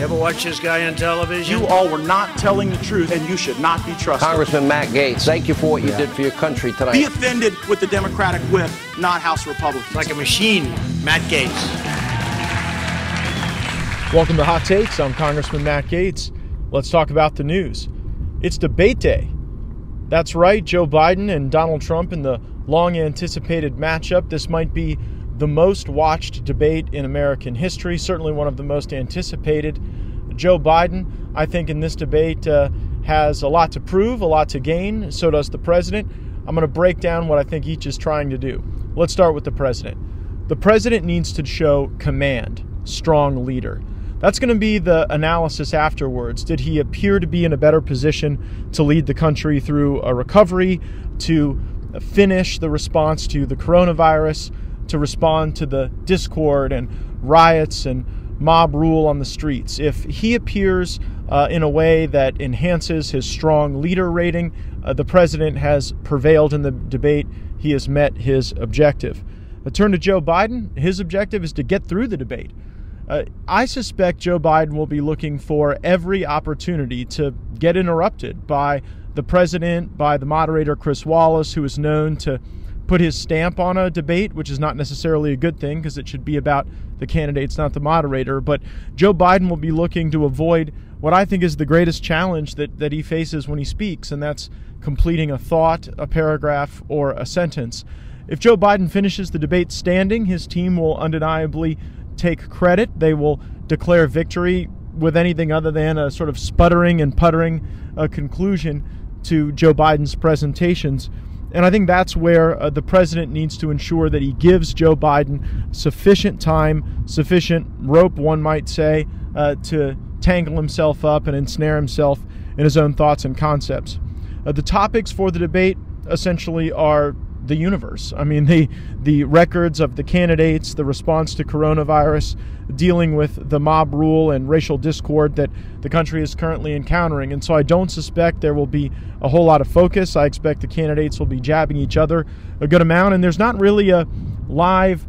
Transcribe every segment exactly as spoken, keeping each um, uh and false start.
You ever watch this guy on television? You all were not telling the truth, and you should not be trusted. Congressman Matt Gaetz, thank you for what you yeah. did for your country tonight. Be offended with the Democratic whip, not House Republicans. Like a machine, Matt Gaetz. Welcome to Hot Takes. I'm Congressman Matt Gaetz. Let's talk about the news. It's debate day. That's right, Joe Biden and Donald Trump in the long-anticipated matchup. This might be the most watched debate in American history, certainly one of the most anticipated. Joe Biden, I think in this debate, uh, has a lot to prove, a lot to gain. So does the president. I'm going to break down what I think each is trying to do. Let's start with the president. The president needs to show command, strong leader. That's going to be the analysis afterwards. Did he appear to be in a better position to lead the country through a recovery, to finish the response to the coronavirus, to respond to the discord and riots and mob rule on the streets? If he appears uh, in a way that enhances his strong leader rating, uh, the president has prevailed in the debate. He has met his objective. I turn to Joe Biden. His objective is to get through the debate. Uh, I suspect Joe Biden will be looking for every opportunity to get interrupted by the president, by the moderator, Chris Wallace, who is known to put his stamp on a debate, which is not necessarily a good thing because it should be about the candidates, not the moderator. But Joe Biden will be looking to avoid what I think is the greatest challenge that, that he faces when he speaks, and that's completing a thought, a paragraph, or a sentence. If Joe Biden finishes the debate standing, his team will undeniably take credit. They will declare victory with anything other than a sort of sputtering and puttering uh, conclusion to Joe Biden's presentations. And I think that's where uh, the president needs to ensure that he gives Joe Biden sufficient time, sufficient rope, one might say, uh, to tangle himself up and ensnare himself in his own thoughts and concepts. Uh, the topics for the debate essentially are the universe. I mean, the, the records of the candidates, the response to coronavirus, dealing with the mob rule and racial discord that the country is currently encountering. And so I don't suspect there will be a whole lot of focus. I expect the candidates will be jabbing each other a good amount. And there's not really a live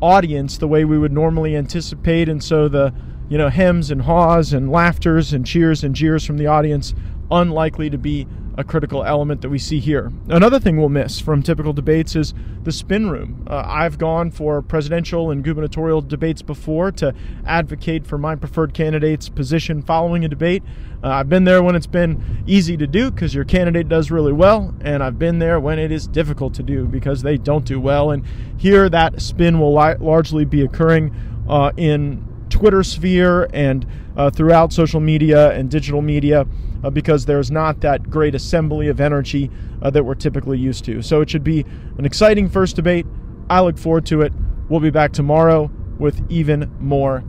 audience the way we would normally anticipate. And so the, you know, hems and haws and laughters and cheers and jeers from the audience unlikely to be a critical element that we see here. Another thing we'll miss from typical debates is the spin room. Uh, I've gone for presidential and gubernatorial debates before to advocate for my preferred candidate's position following a debate. Uh, I've been there when it's been easy to do because your candidate does really well, and I've been there when it is difficult to do because they don't do well. And here that spin will li- largely be occurring uh, in Twitter sphere and uh, throughout social media and digital media uh, because there's not that great assembly of energy uh, that we're typically used to. So it should be an exciting first debate. I look forward to it. We'll be back tomorrow with even more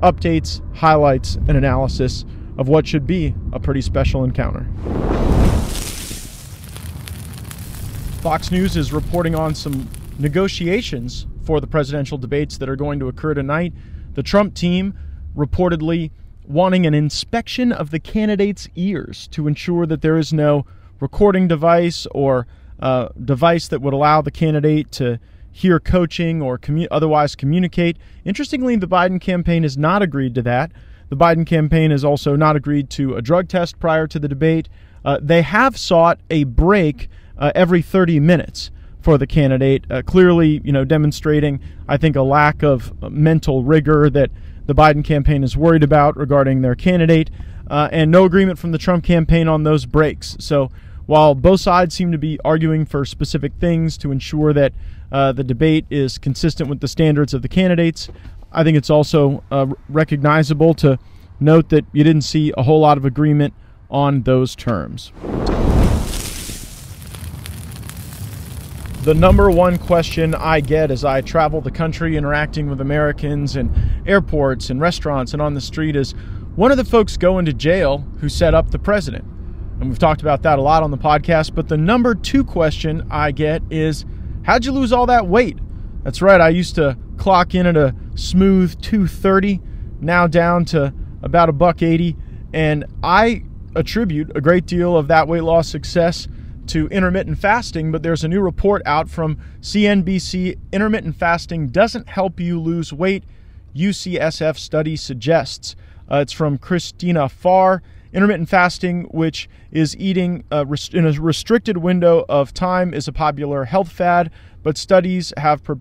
updates, highlights, and analysis of what should be a pretty special encounter. Fox News is reporting on some negotiations for the presidential debates that are going to occur tonight. The Trump team reportedly wanting an inspection of the candidates' ears to ensure that there is no recording device or uh, device that would allow the candidate to hear coaching or commu- otherwise communicate. Interestingly, the Biden campaign has not agreed to that. The Biden campaign has also not agreed to a drug test prior to the debate. Uh, they have sought a break uh, every thirty minutes. For the candidate, uh, clearly, you know, demonstrating, I think, a lack of mental rigor that the Biden campaign is worried about regarding their candidate, uh, and no agreement from the Trump campaign on those breaks. So while both sides seem to be arguing for specific things to ensure that uh, the debate is consistent with the standards of the candidates, I think it's also uh, recognizable to note that you didn't see a whole lot of agreement on those terms. The number one question I get as I travel the country interacting with Americans in airports and restaurants and on the street is, one of the folks going to jail who set up the president? And we've talked about that a lot on the podcast, but the number two question I get is, how'd you lose all that weight? That's right, I used to clock in at a smooth two thirty, now down to about a buck eighty, and I attribute a great deal of that weight loss success to intermittent fasting, but there's a new report out from C N B C. Intermittent fasting doesn't help you lose weight, U C S F study suggests. Uh, it's from Christina Farr. Intermittent fasting, which is eating uh, rest- in a restricted window of time, is a popular health fad, but studies have pre-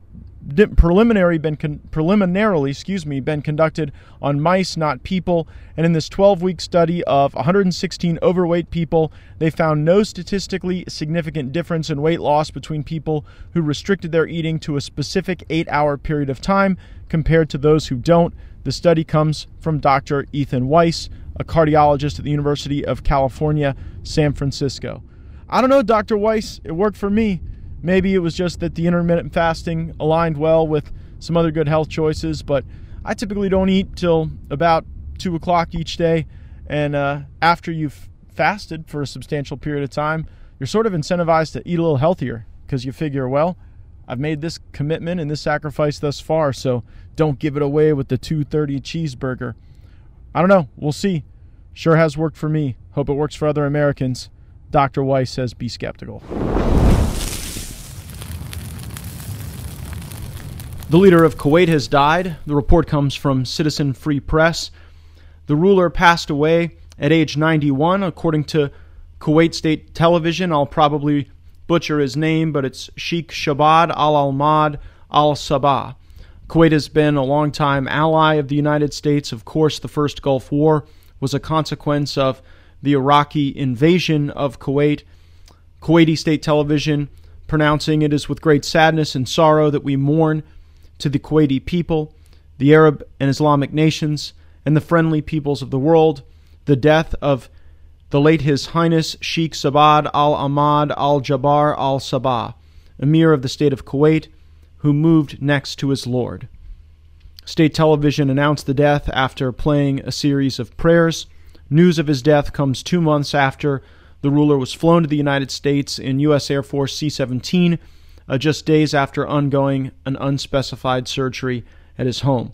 preliminary been con- preliminarily, excuse me, been conducted on mice, not people. And in this twelve-week study of one hundred sixteen overweight people, they found no statistically significant difference in weight loss between people who restricted their eating to a specific eight-hour period of time compared to those who don't. The study comes from Doctor Ethan Weiss, a cardiologist at the University of California, San Francisco. I don't know, Doctor Weiss, it worked for me. Maybe it was just that the intermittent fasting aligned well with some other good health choices, but I typically don't eat till about two o'clock each day. And uh, after you've fasted for a substantial period of time, you're sort of incentivized to eat a little healthier because you figure, well, I've made this commitment and this sacrifice thus far, so don't give it away with the two thirty cheeseburger. I don't know. We'll see. Sure has worked for me. Hope it works for other Americans. Doctor Weiss says be skeptical. The leader of Kuwait has died. The report comes from Citizen Free Press. The ruler passed away at age ninety-one, according to Kuwait State Television. I'll probably butcher his name, but it's Sheikh Sabah al-Ahmad al-Sabah. Kuwait has been a longtime ally of the United States. Of course, the first Gulf War was a consequence of the Iraqi invasion of Kuwait. Kuwaiti State Television pronouncing, "It is with great sadness and sorrow that we mourn to the Kuwaiti people, the Arab and Islamic nations, and the friendly peoples of the world, the death of the late His Highness Sheikh Sabah al-Ahmad al-Jabah al-Sabah, Emir of the State of Kuwait, who moved next to his Lord." State television announced the death after playing a series of prayers. News of his death comes two months after the ruler was flown to the United States in U S. Air Force C seventeen, uh, just days after undergoing an unspecified surgery at his home.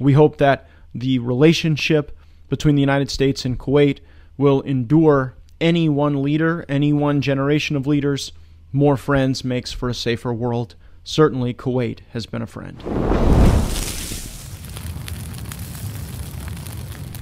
We hope that the relationship between the United States and Kuwait will endure. Any one leader, any one generation of leaders, more friends makes for a safer world. Certainly, Kuwait has been a friend.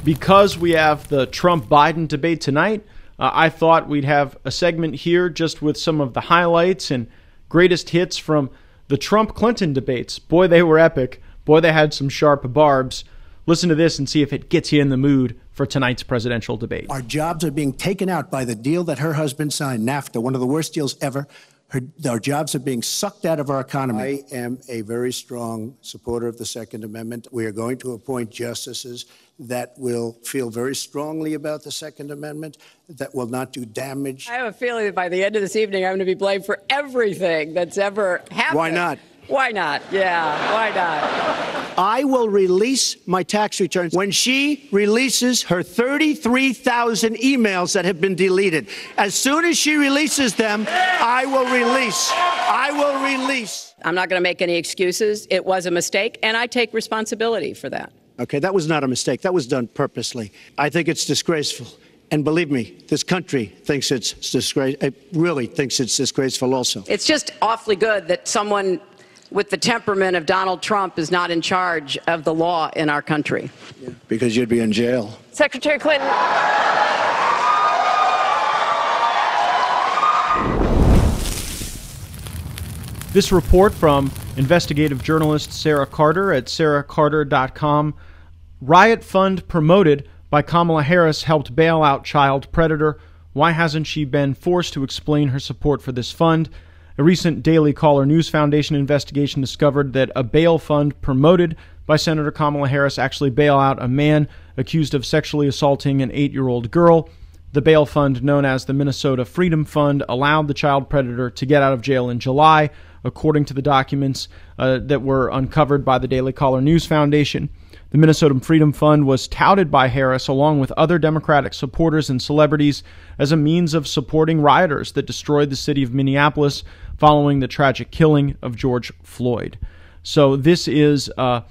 Because we have the Trump-Biden debate tonight, uh, I thought we'd have a segment here just with some of the highlights and greatest hits from the Trump-Clinton debates. Boy, they were epic. Boy, they had some sharp barbs. Listen to this and see if it gets you in the mood for tonight's presidential debate. "Our jobs are being taken out by the deal that her husband signed, NAFTA, one of the worst deals ever. Her, our jobs are being sucked out of our economy." "I am a very strong supporter of the Second Amendment. We are going to appoint justices that will feel very strongly about the Second Amendment, that will not do damage." "I have a feeling that by the end of this evening, I'm going to be blamed for everything that's ever happened." "Why not?" "Why not? Yeah, why not?" "I will release my tax returns when she releases her thirty-three thousand emails that have been deleted. As soon as she releases them, I will release. I will release." "I'm not going to make any excuses. It was a mistake, and I take responsibility for that." "Okay, that was not a mistake. That was done purposely. I think it's disgraceful. And believe me, this country thinks it's disgraceful. It really thinks it's disgraceful also." "It's just awfully good that someone with the temperament of Donald Trump is not in charge of the law in our country." "Yeah, because you'd be in jail." "Secretary Clinton." This report from investigative journalist Sarah Carter at sarah carter dot com. Riot fund promoted by Kamala Harris helped bail out child predator. Why hasn't she been forced to explain her support for this fund? A recent Daily Caller News Foundation investigation discovered that a bail fund promoted by Senator Kamala Harris actually bailed out a man accused of sexually assaulting an eight-year-old girl. The bail fund, known as the Minnesota Freedom Fund, allowed the child predator to get out of jail in July, according to the documents uh, that were uncovered by the Daily Caller News Foundation. The Minnesota Freedom Fund was touted by Harris, along with other Democratic supporters and celebrities, as a means of supporting rioters that destroyed the city of Minneapolis following the tragic killing of George Floyd. So this is uh,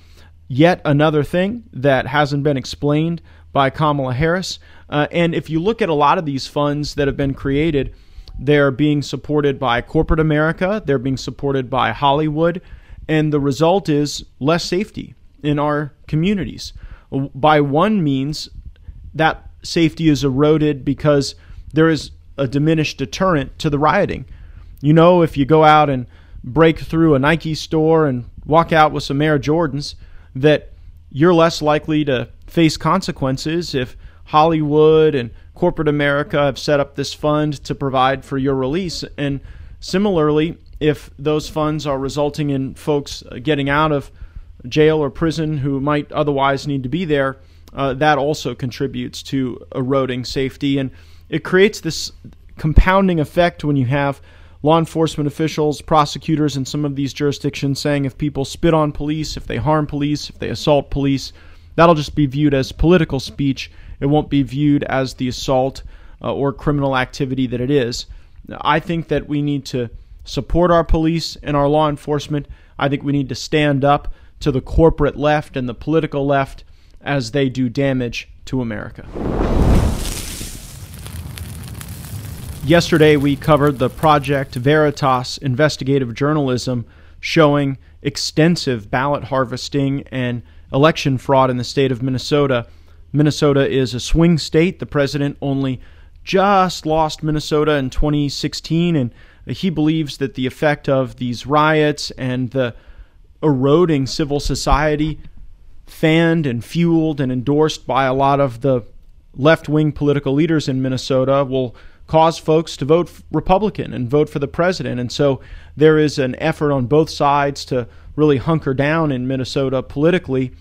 yet another thing that hasn't been explained by Kamala Harris. Uh, and if you look at a lot of these funds that have been created, they're being supported by corporate America, they're being supported by Hollywood, and the result is less safety in our communities. By one means, that safety is eroded because there is a diminished deterrent to the rioting. You know, if you go out and break through a Nike store and walk out with some Air Jordans, that you're less likely to face consequences if Hollywood and corporate America have set up this fund to provide for your release. And similarly, if those funds are resulting in folks getting out of jail or prison who might otherwise need to be there, uh, that also contributes to eroding safety. And it creates this compounding effect when you have law enforcement officials, prosecutors in some of these jurisdictions saying if people spit on police, if they harm police, if they assault police, that'll just be viewed as political speech. It won't be viewed as the assault uh, or criminal activity that it is. I think that we need to support our police and our law enforcement. I think we need to stand up to the corporate left and the political left as they do damage to America. Yesterday, we covered the Project Veritas investigative journalism showing extensive ballot harvesting and election fraud in the state of Minnesota. Minnesota is a swing state. The president only just lost Minnesota in twenty sixteen, and he believes that the effect of these riots and the eroding civil society, fanned and fueled and endorsed by a lot of the left-wing political leaders in Minnesota, will cause folks to vote Republican and vote for the president. And so there is an effort on both sides to really hunker down in Minnesota politically.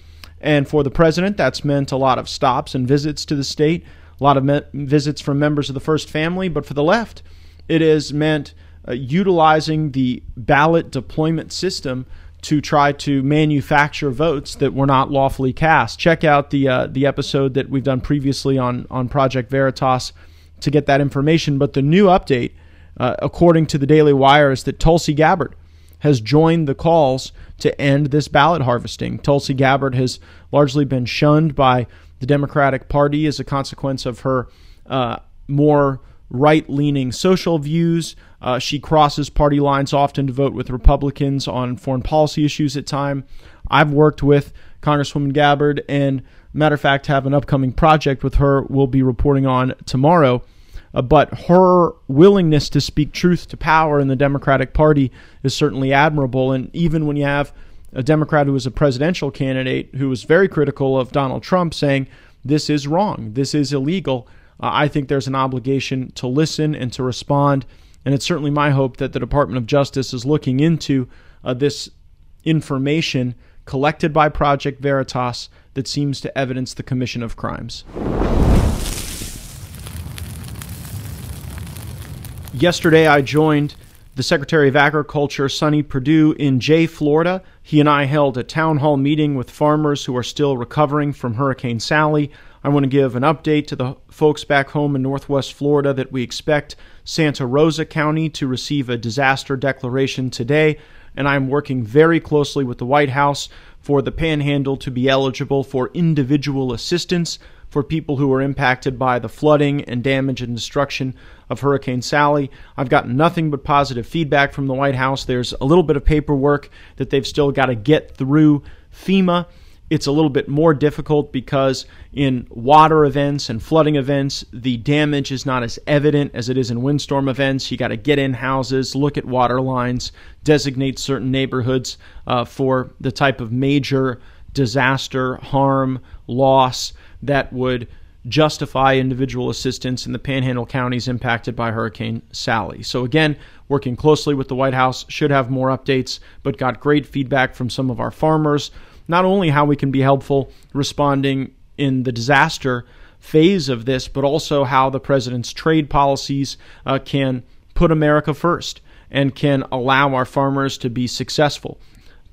And for the president, that's meant a lot of stops and visits to the state, a lot of me- visits from members of the first family. But for the left, it has meant uh, utilizing the ballot deployment system to try to manufacture votes that were not lawfully cast. Check out the uh, the episode that we've done previously on, on Project Veritas to get that information. But the new update, uh, according to the Daily Wire, is that Tulsi Gabbard has joined the calls to end this ballot harvesting. Tulsi Gabbard has largely been shunned by the Democratic Party as a consequence of her uh, more right-leaning social views. Uh, she crosses party lines often to vote with Republicans on foreign policy issues at time. I've worked with Congresswoman Gabbard, and matter of fact, have an upcoming project with her we'll be reporting on tomorrow. Uh, but her willingness to speak truth to power in the Democratic Party is certainly admirable. And even when you have a Democrat who is a presidential candidate who was very critical of Donald Trump saying, this is wrong, this is illegal, Uh, I think there's an obligation to listen and to respond. And it's certainly my hope that the Department of Justice is looking into uh, this information collected by Project Veritas that seems to evidence the commission of crimes. Yesterday, I joined the Secretary of Agriculture, Sonny Perdue, in Jay, Florida. He and I held a town hall meeting with farmers who are still recovering from Hurricane Sally. I want to give an update to the folks back home in Northwest Florida that we expect Santa Rosa County to receive a disaster declaration today. And I'm working very closely with the White House for the Panhandle to be eligible for individual assistance for people who are impacted by the flooding and damage and destruction of Hurricane Sally. I've gotten nothing but positive feedback from the White House. There's a little bit of paperwork that they've still got to get through FEMA. It's a little bit more difficult because in water events and flooding events, the damage is not as evident as it is in windstorm events. You got to get in houses, look at water lines, designate certain neighborhoods uh, for the type of major disaster, harm, loss that would justify individual assistance in the Panhandle counties impacted by Hurricane Sally. So again, working closely with the White House, should have more updates, but got great feedback from some of our farmers. Not only how we can be helpful responding in the disaster phase of this, but also how the president's trade policies uh, can put America first and can allow our farmers to be successful.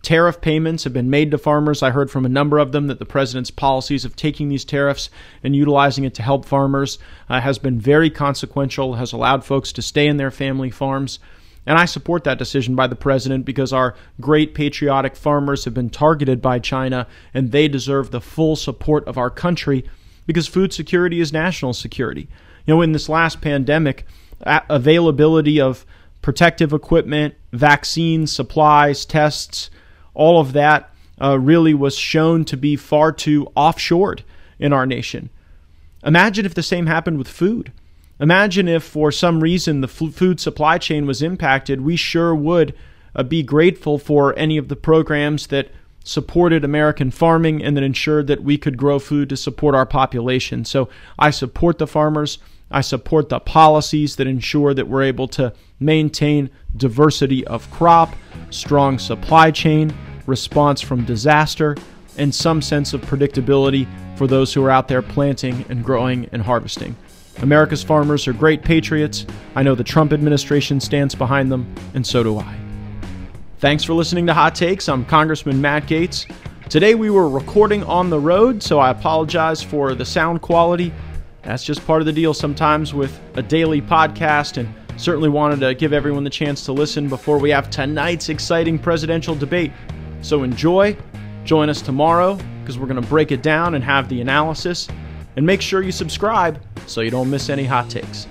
Tariff payments have been made to farmers. I heard from a number of them that the president's policies of taking these tariffs and utilizing it to help farmers uh, has been very consequential, has allowed folks to stay in their family farms. And I support that decision by the president because our great patriotic farmers have been targeted by China and they deserve the full support of our country because food security is national security. You know, in this last pandemic, availability of protective equipment, vaccines, supplies, tests, all of that uh, really was shown to be far too offshored in our nation. Imagine if the same happened with food. Imagine if for some reason the food supply chain was impacted. We sure would uh, be grateful for any of the programs that supported American farming and that ensured that we could grow food to support our population. So I support the farmers. I support the policies that ensure that we're able to maintain diversity of crop, strong supply chain, response from disaster, and some sense of predictability for those who are out there planting and growing and harvesting. America's farmers are great patriots. I know the Trump administration stands behind them, and so do I. Thanks for listening to Hot Takes. I'm Congressman Matt Gaetz. Today we were recording on the road, so I apologize for the sound quality. That's just part of the deal sometimes with a daily podcast, and certainly wanted to give everyone the chance to listen before we have tonight's exciting presidential debate. So enjoy. Join us tomorrow because we're going to break it down and have the analysis. And make sure you subscribe so you don't miss any hot takes.